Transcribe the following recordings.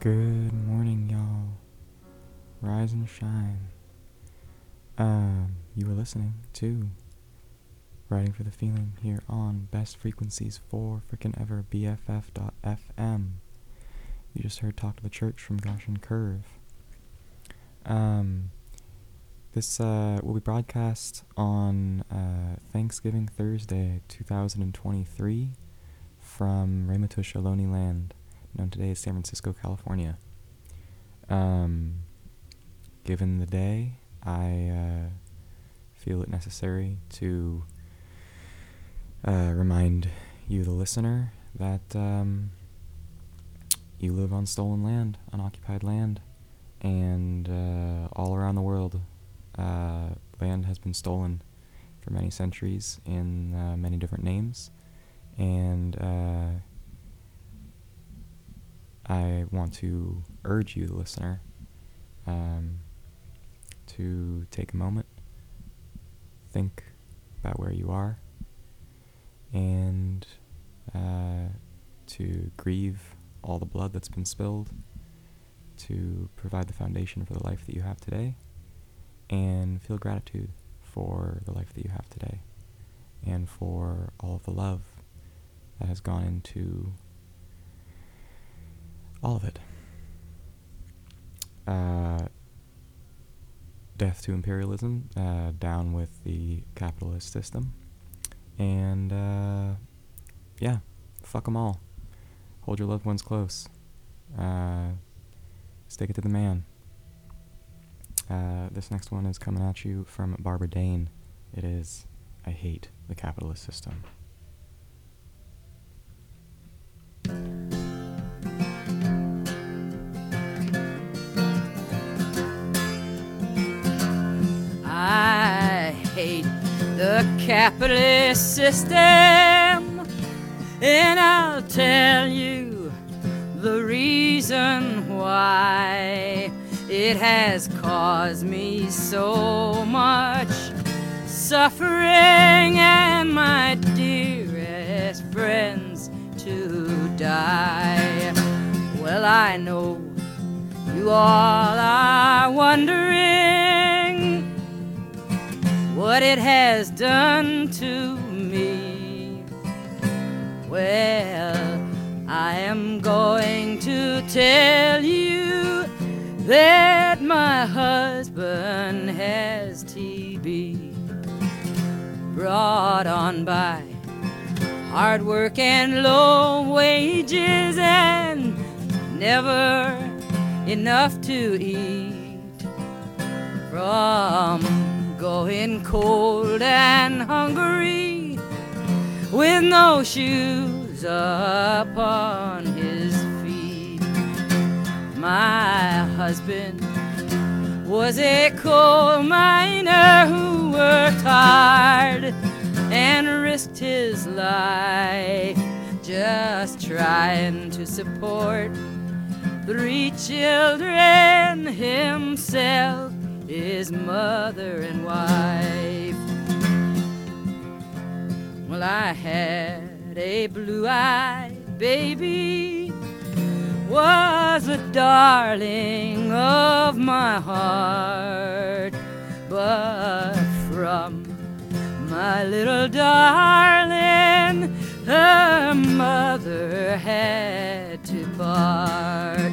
Good morning, y'all. Rise and shine. You were listening to Writing for the Feeling here on Best Frequencies for Frickin' Ever, BFF.fm. You just heard Talk to the Church from Gaussian Curve. This will be broadcast on Thanksgiving Thursday, 2023, from Ramaytush Ohlone land, known today as San Francisco, California. Given the day, I feel it necessary to remind you, the listener, that you live on stolen land, unoccupied land, and all around the world, land has been stolen for many centuries in many different names, and I want to urge you, the listener, to take a moment, think about where you are, and to grieve all the blood that's been spilled, to provide the foundation for the life that you have today, and feel gratitude for the life that you have today, and for all of the love that has gone into all of it. Death to imperialism, down with the capitalist system, and yeah, fuck them all. Hold your loved ones close. Stick it to the man. This next one is coming at you from Barbara Dane. It is I Hate the Capitalist System. I hate the capitalist system, and I'll tell you the reason why. It has caused me so much suffering and my dearest friends to die. Well, I know you all are wondering what it has done to me. Well, I am going to tell you that my husband has TB, brought on by hard work and low wages and never enough to eat, from going cold and hungry with no shoes upon his feet. My husband was a coal miner who worked hard and risked his life just trying to support 3 children, himself, his mother and wife. Well, I had a blue-eyed baby, was the darling of my heart, but from my little darling, her mother had to part,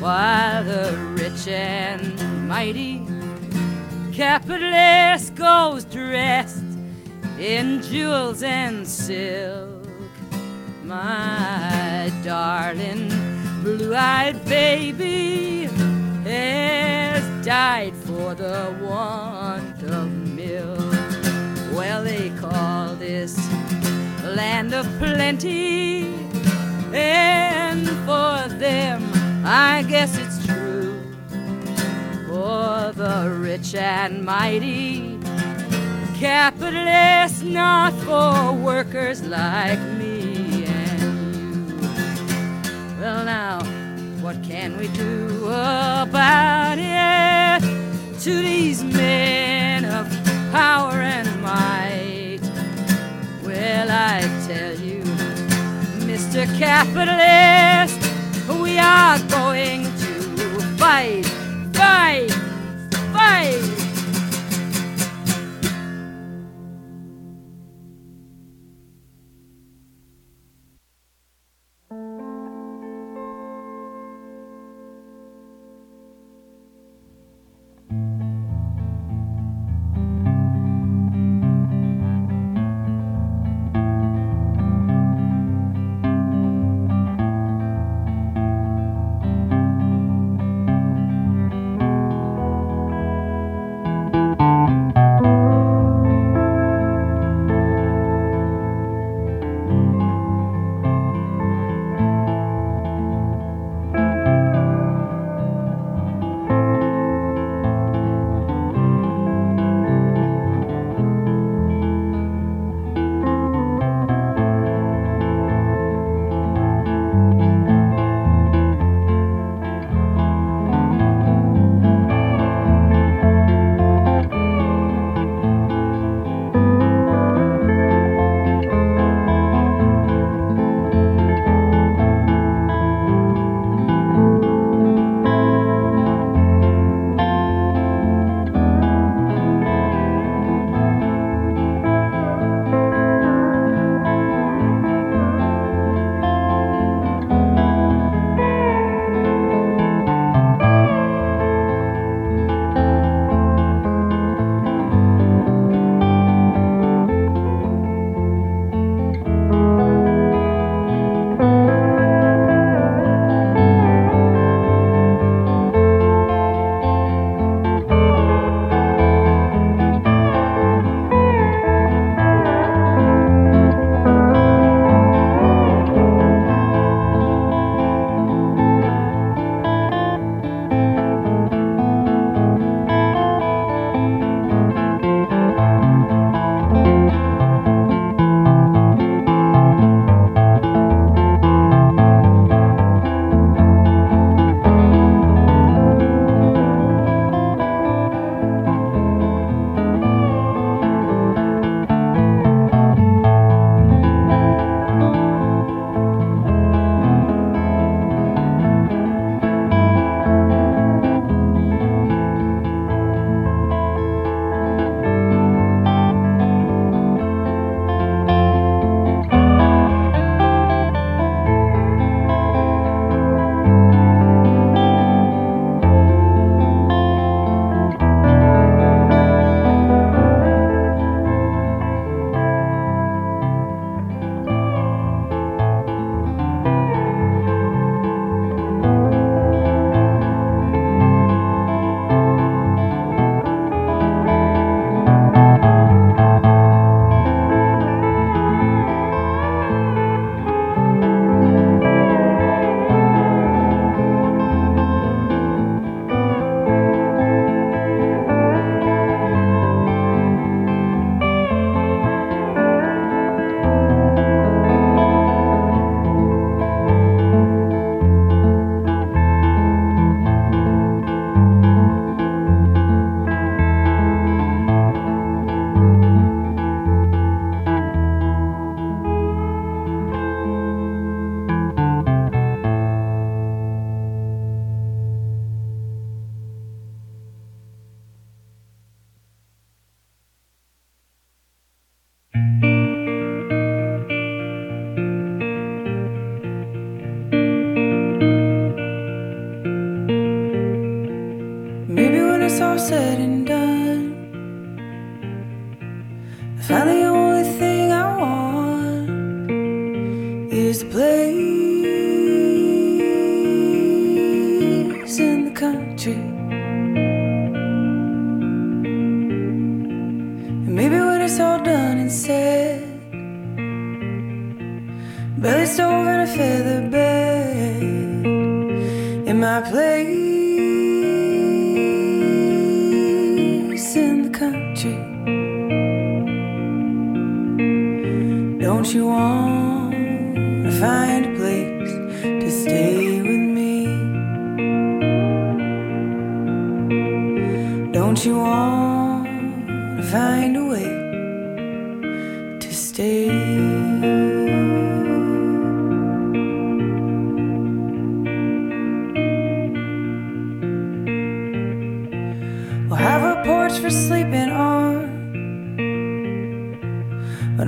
while the rich and mighty capitalist goes dressed in jewels and silk. My darling blue-eyed baby has died for the want of milk. Well, they call this land of plenty, and for them, I guess it's true. For the rich and mighty capitalists, not for workers like me and you. Well, now, what can we do about it to these men of power and might? Well, I tell you, Mr. Capitalist, we are going to fight, fight, fight.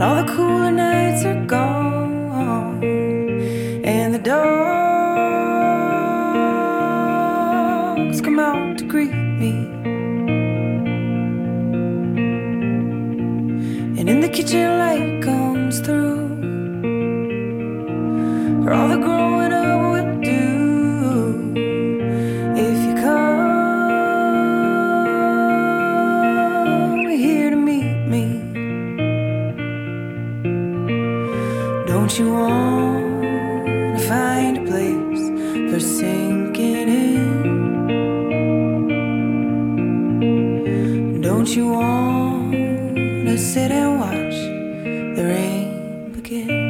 all the cooler nights are gone, and the dogs come out to greet me. And in the kitchen light comes through for all the growing up would do if you come here to meet me. Don't you want to find a place for sinking in? Don't you want to sit and watch the rain begin?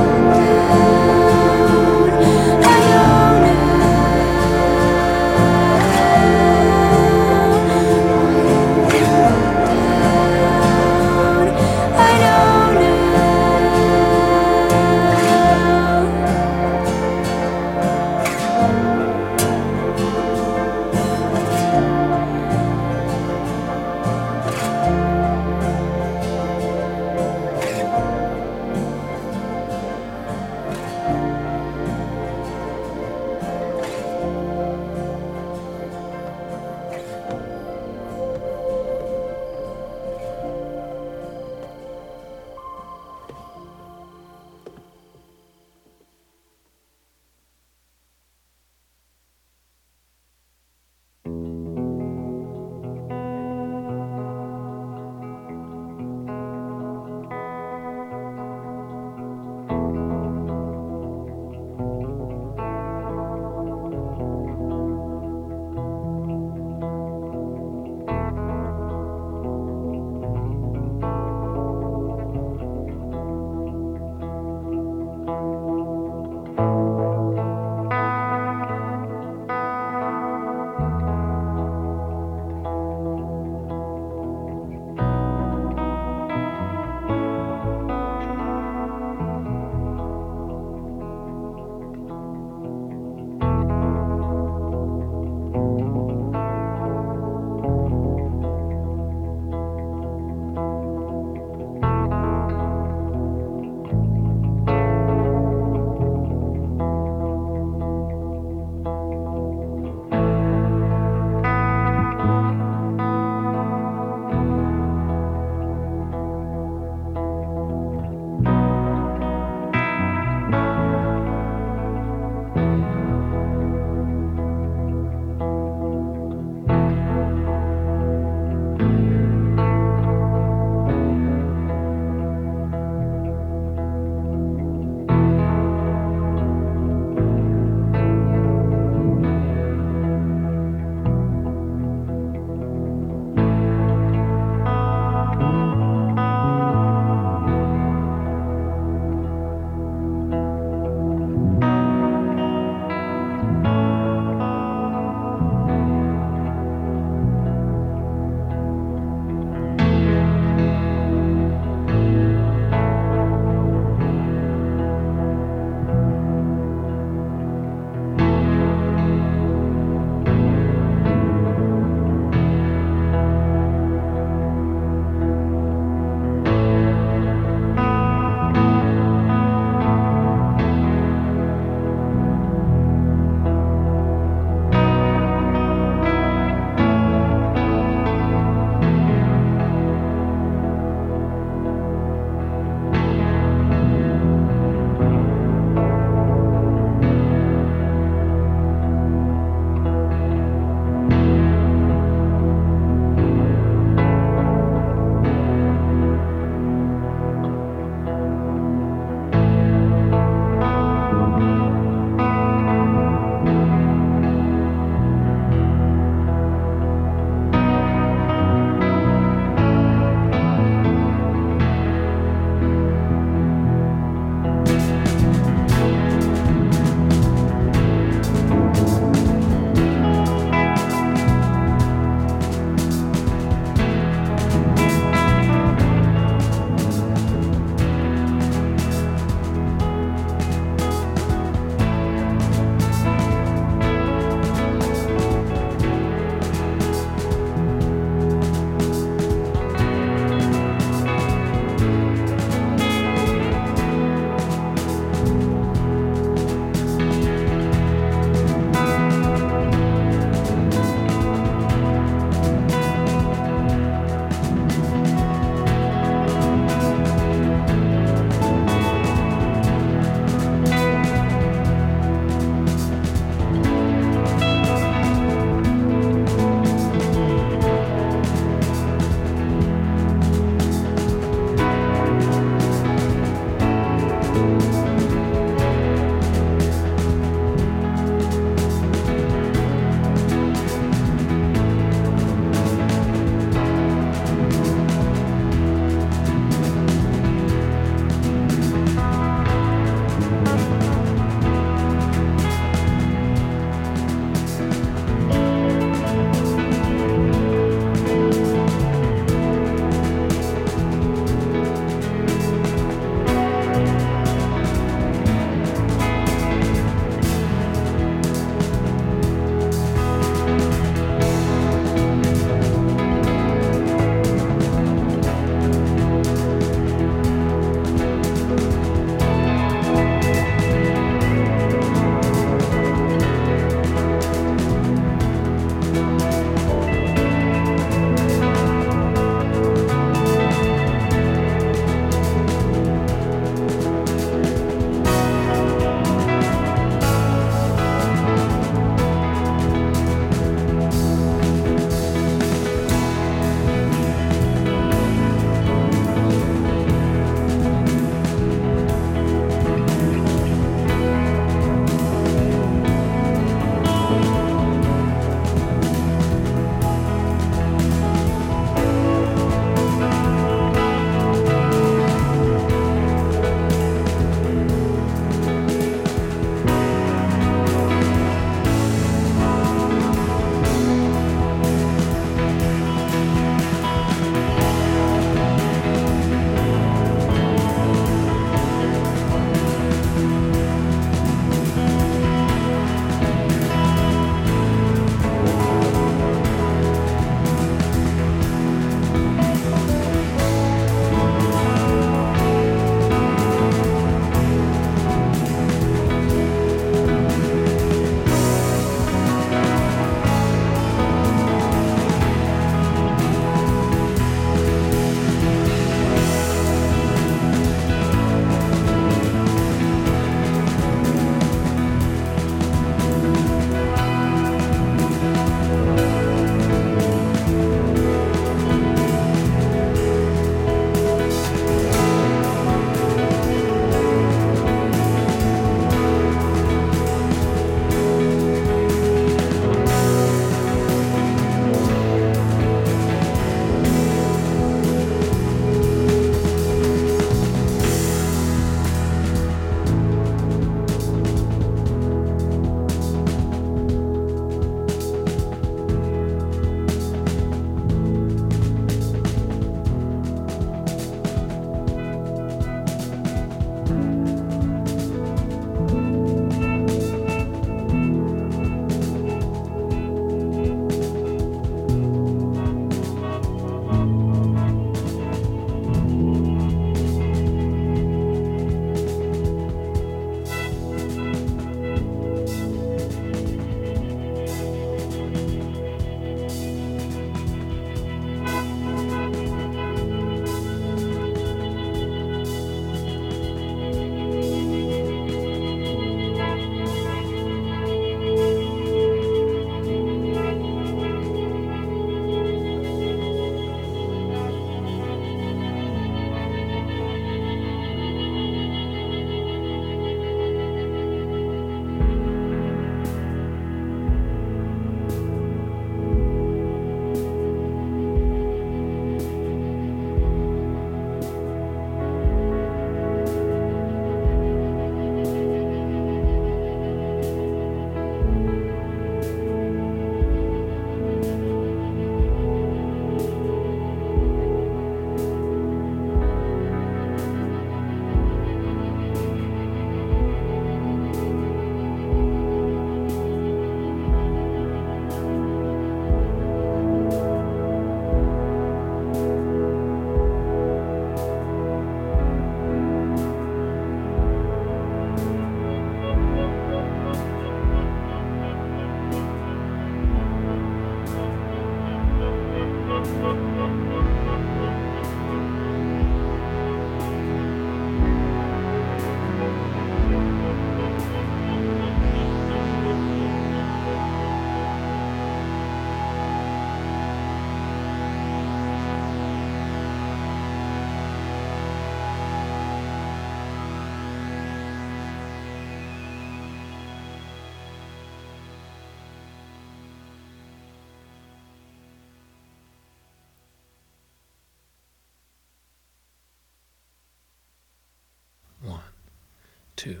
two,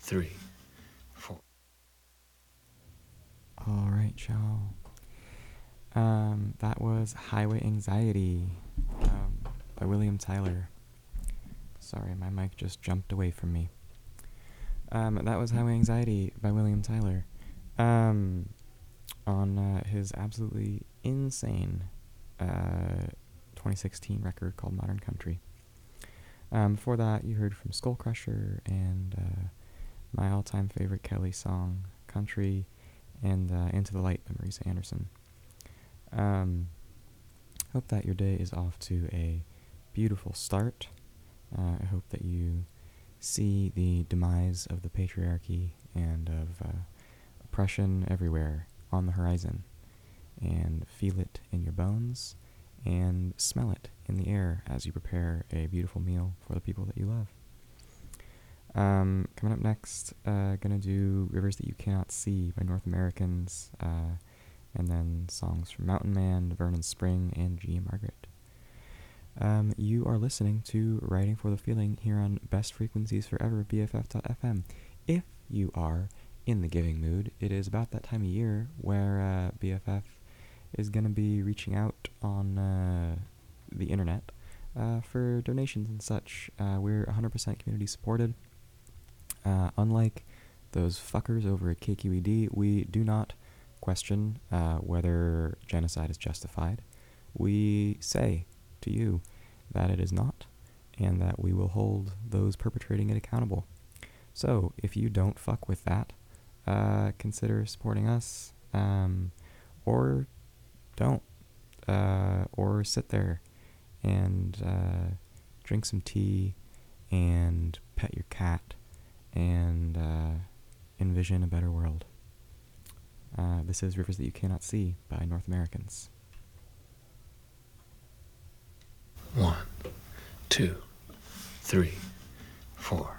three, four. All right, y'all. That was Highway Anxiety by William Tyler. Sorry, my mic just jumped away from me. That was Highway Anxiety by William Tyler on his absolutely insane 2016 record called Modern Country. Before that, you heard from Skullcrusher and my all-time favorite Kelly song, Country, and Into the Light by Marisa Anderson. Hope that your day is off to a beautiful start. I hope that you see the demise of the patriarchy and of oppression everywhere on the horizon, and feel it in your bones and smell it in the air as you prepare a beautiful meal for the people that you love. Coming up next, gonna do Rivers That You Cannot See by North Americans, and then songs from Mountain Man, Vernon Spring, and G. Margaret. You are listening to Writing for the Feeling here on Best Frequencies Forever, BFF.fm. If you are in the giving mood, it is about that time of year where BFF is going to be reaching out on the internet for donations and such. We're 100% community supported. Unlike those fuckers over at KQED, we do not question whether genocide is justified. We say to you that it is not, and that we will hold those perpetrating it accountable. So if you don't fuck with that, consider supporting us, or don't, or sit there and drink some tea and pet your cat and envision a better world. This is Rivers That You Cannot See by North Americans. One, two, three, four.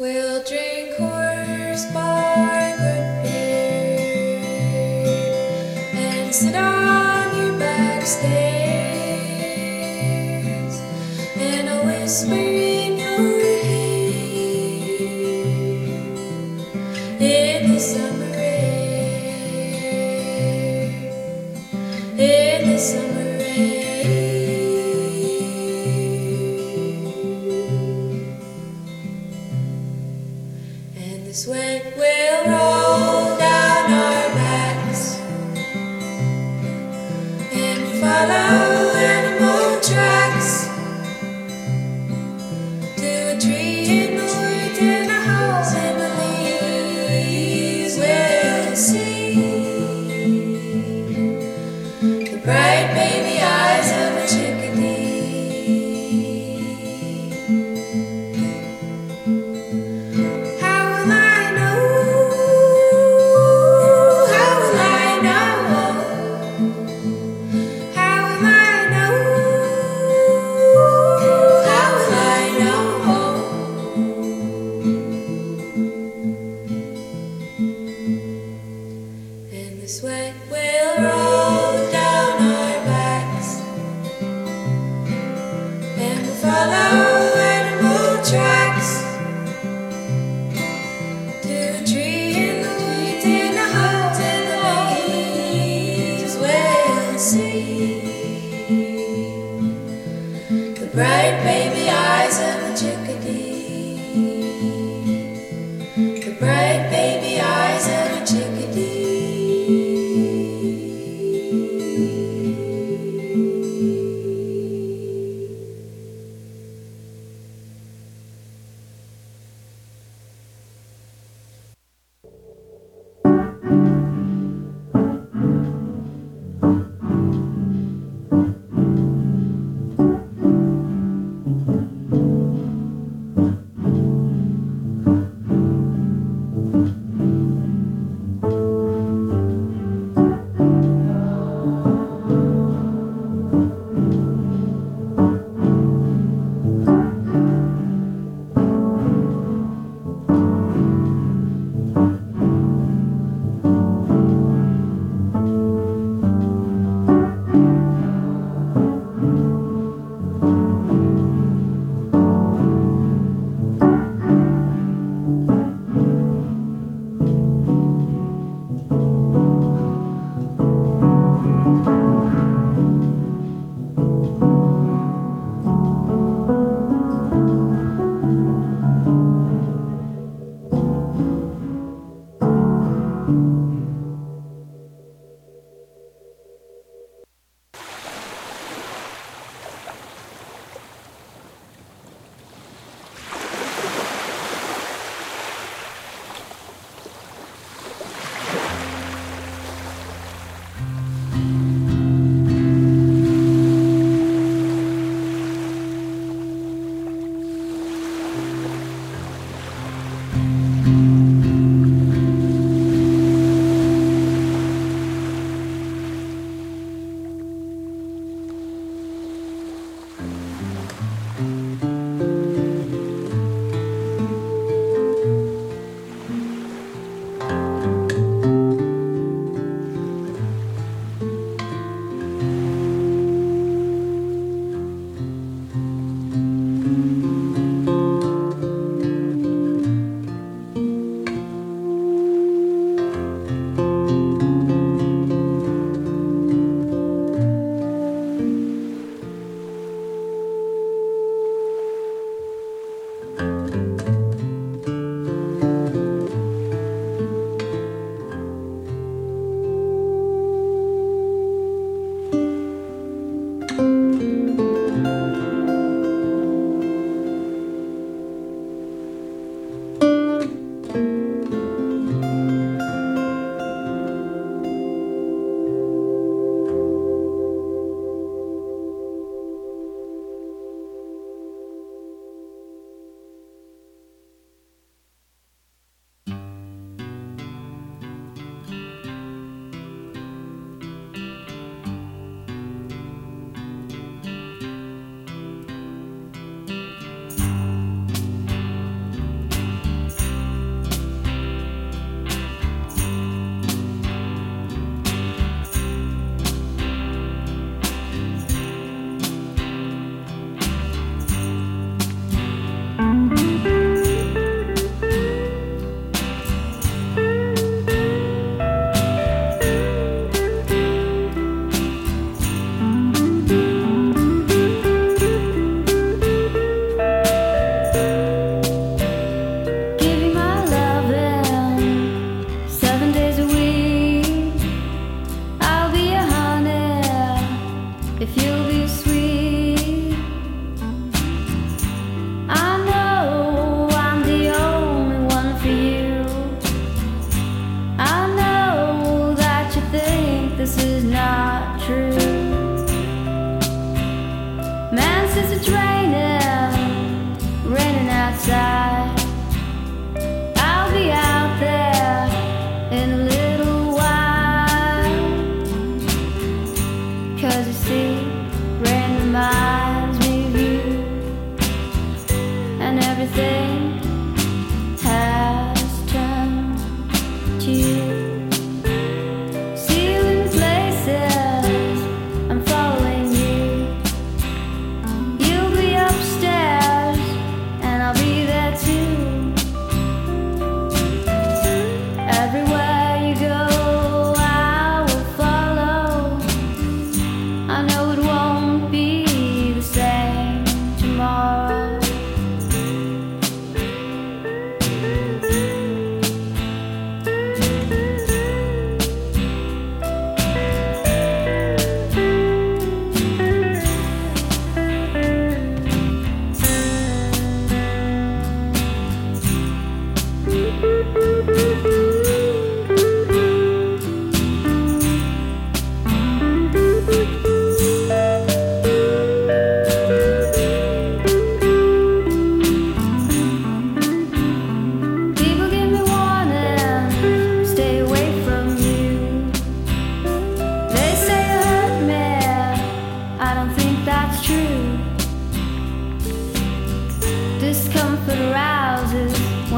We'll drink horse by good beer and sit on your back stairs and a whisper in your ear in the summer rain, in the summer rain. Sweat will roll down our backs and follow animal tracks to a tree in the woods and a house in the leaves. We'll see the bright baby eyes of a chickadee.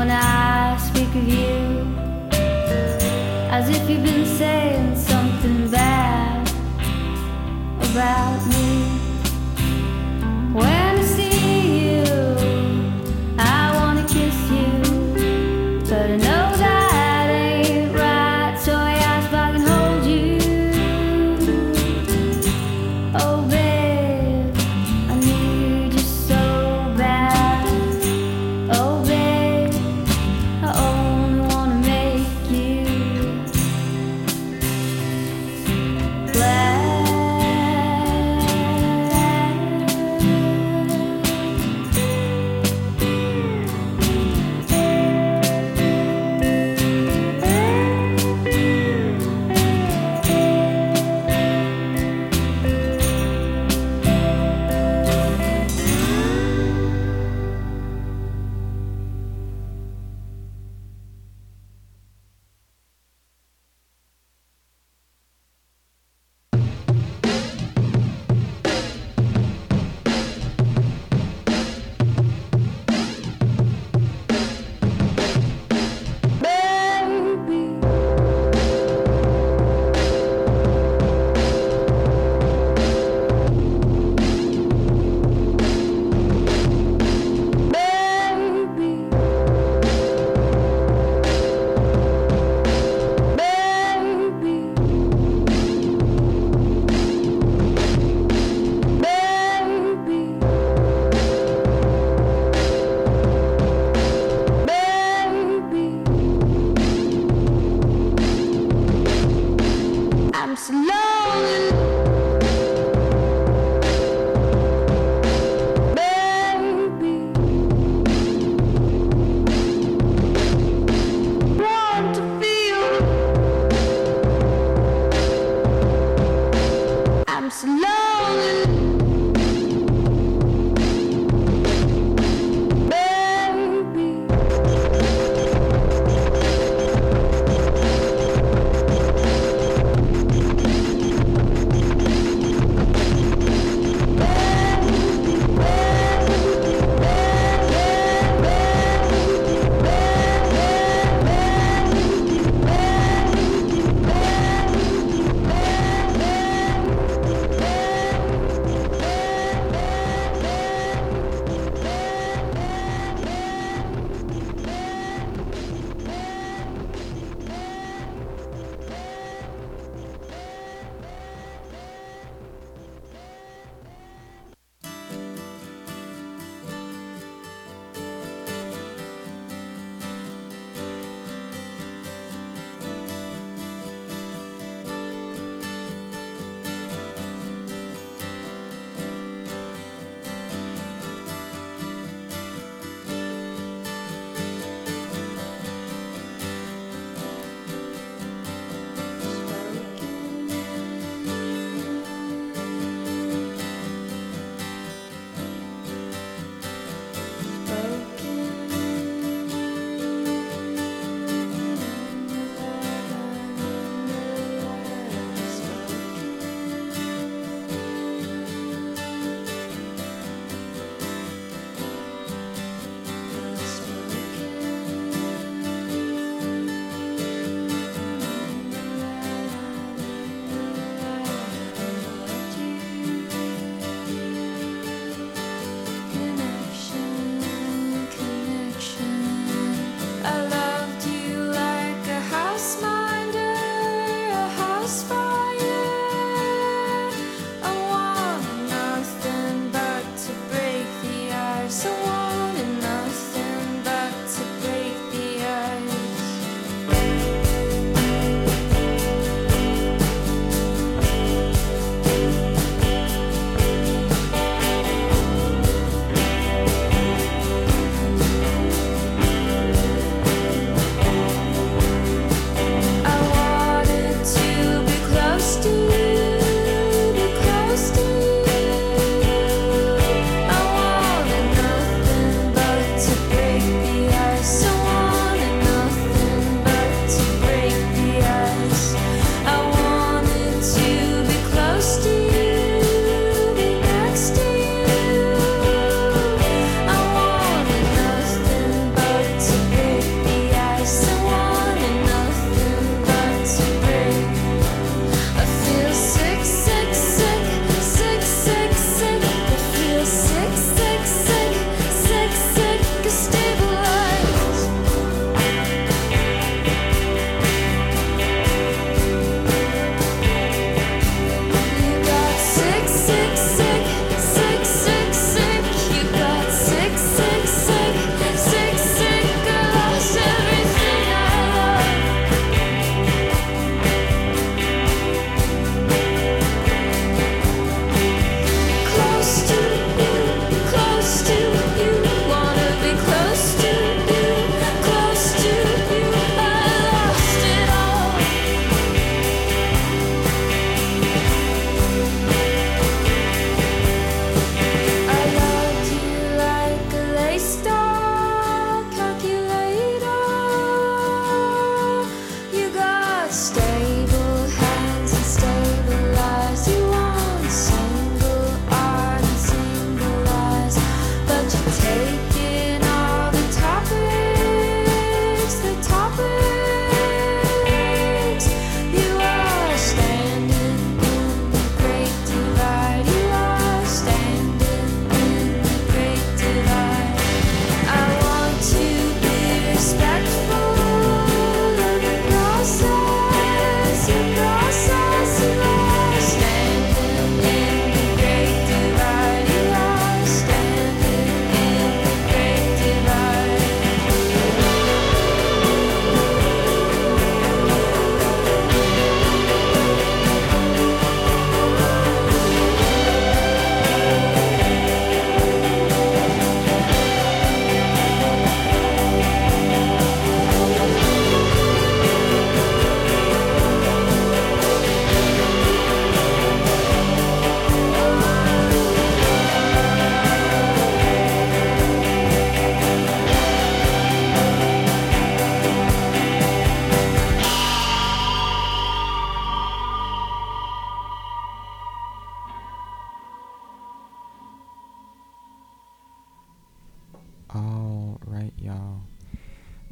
when I speak of you, as if you've been saying something bad about me. When I see you, I wanna kiss you, but I know that ain't right, so I ask if I can hold you. Oh babe, I need you so bad. Oh babe, I only wanna make you glad.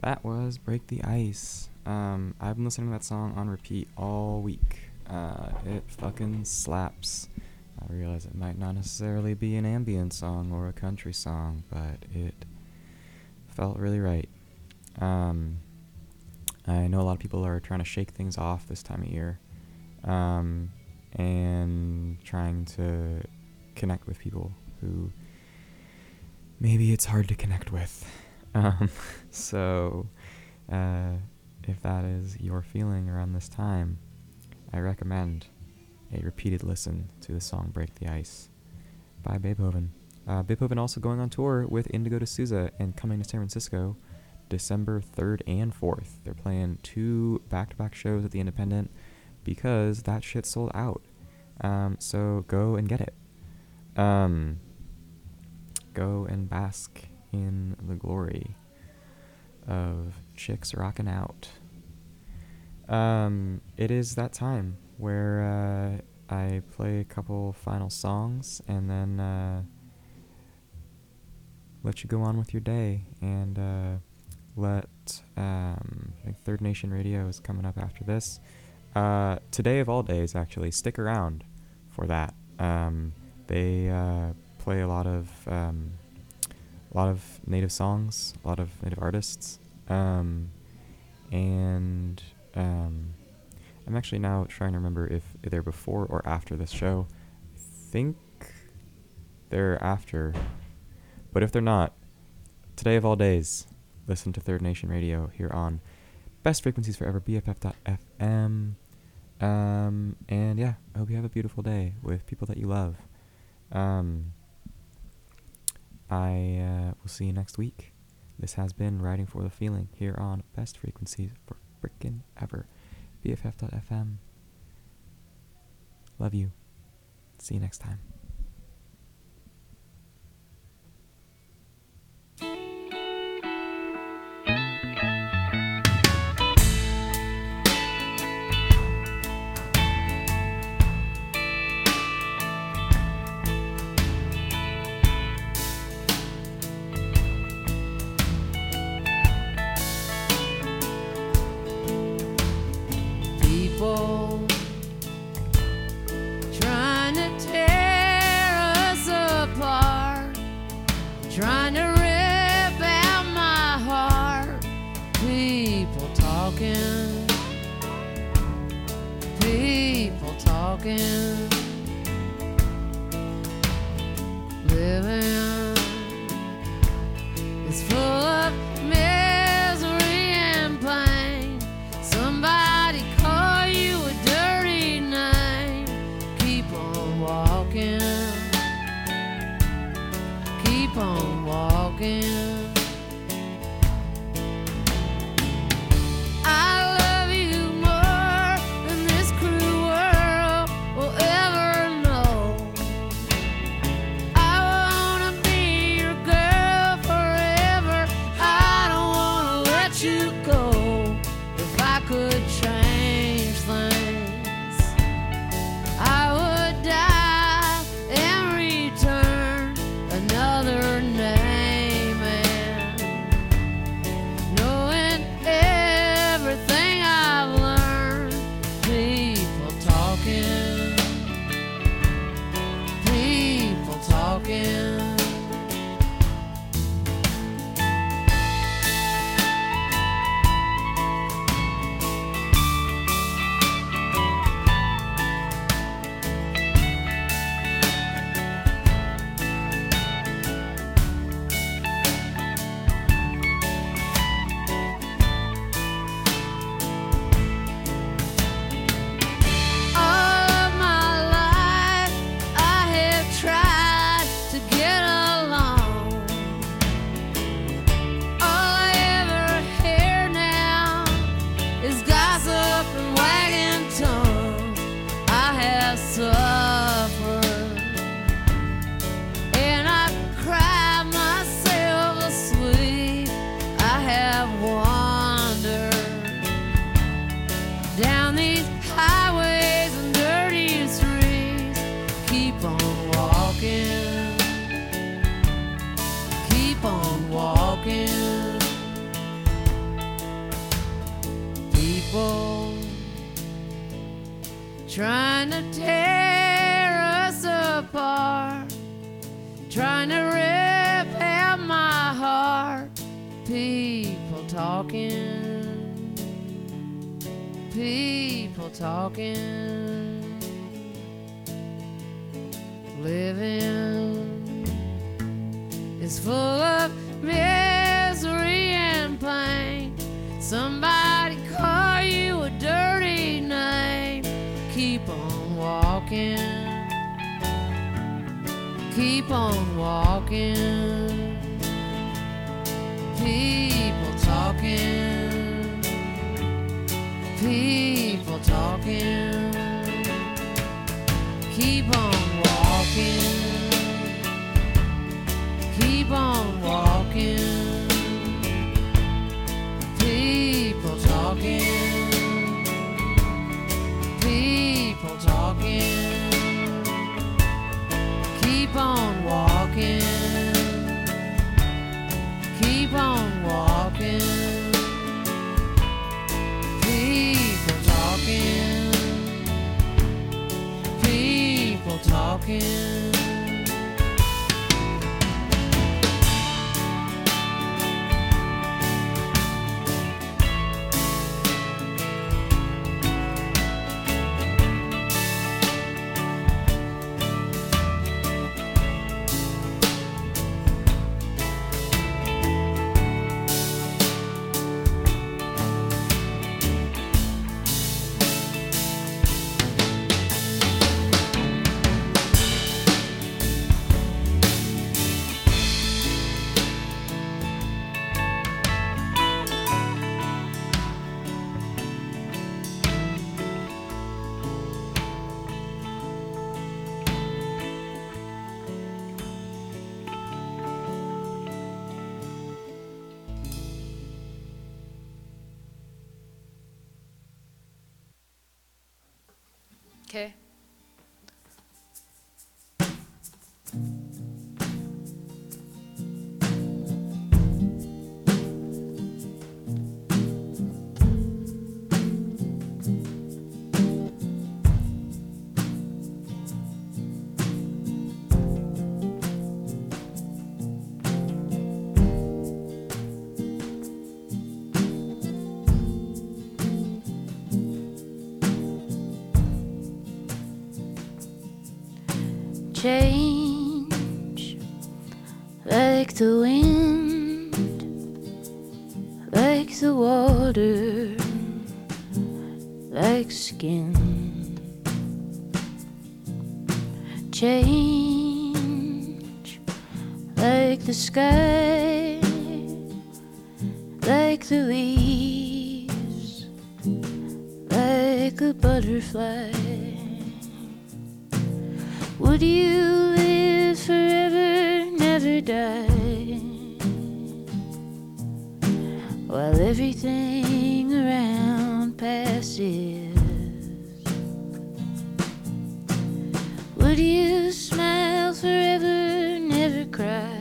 That was Break the Ice. I've been listening to that song on repeat all week. It fucking slaps. I realize it might not necessarily be an ambient song or a country song, but it felt really right. I know a lot of people are trying to shake things off this time of year, and trying to connect with people who maybe it's hard to connect with. So if that is your feeling around this time, I recommend a repeated listen to the song Break the Ice by Babehoven. Babehoven also going on tour with Indigo D'Souza and coming to San Francisco December 3rd and 4th. They're playing 2 back-to-back shows at The Independent because that shit sold out. So go and get it. Go and bask in the glory of chicks rocking out. It is that time where I play a couple final songs and then let you go on with your day, and I think Third Nation Radio is coming up after this. Today of all days, actually. Stick around for that. They play a lot of native songs, a lot of native artists, and I'm actually now trying to remember if they're before or after this show. I think they're after, but if they're not, today of all days, listen to Third Nation Radio here on Best Frequencies Forever, BFF.fm, and yeah, I hope you have a beautiful day with people that you love. I will see you next week. This has been Writing for the Feeling here on Best Frequencies for Frickin' Ever, BFF.fm. Love you. See you next time. trying to tear us apart, trying to rip out my heart. People talking, living is full of misery and pain. Somebody call you a dirty name. Keep on walking, keep on walking. People talking, people talking. Keep on walking, keep on walking. People talking, people talking. Keep on walking, keep on walking. People talking, people talking. Okay. Change like the wind, like the water, like skin. Change like the sky, like the leaves, like a butterfly. Would you live forever, never die, while everything around passes? Would you smile forever, never cry,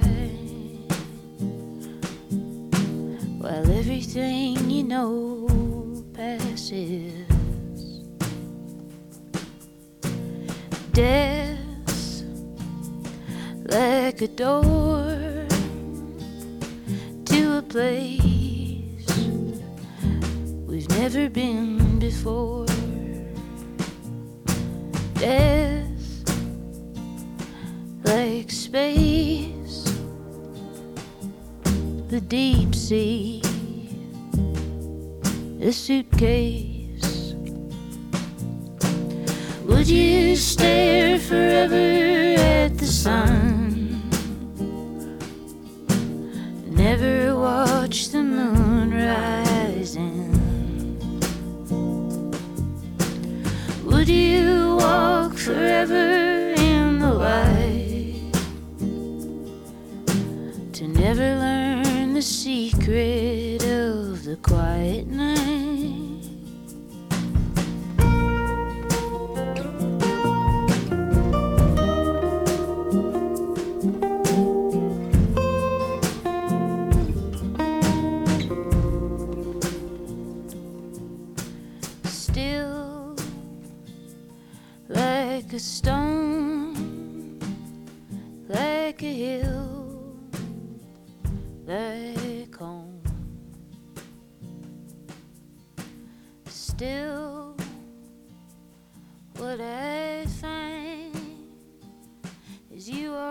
while everything you know passes? Death like a door to a place we've never been before. Death like space, the deep sea, a suitcase. Would you stare forever at the sun, never watch the moon rising? Would you walk forever in the light, to never learn the secret of the quiet night? like a stone, like a hill, like home. Still, what I find is you are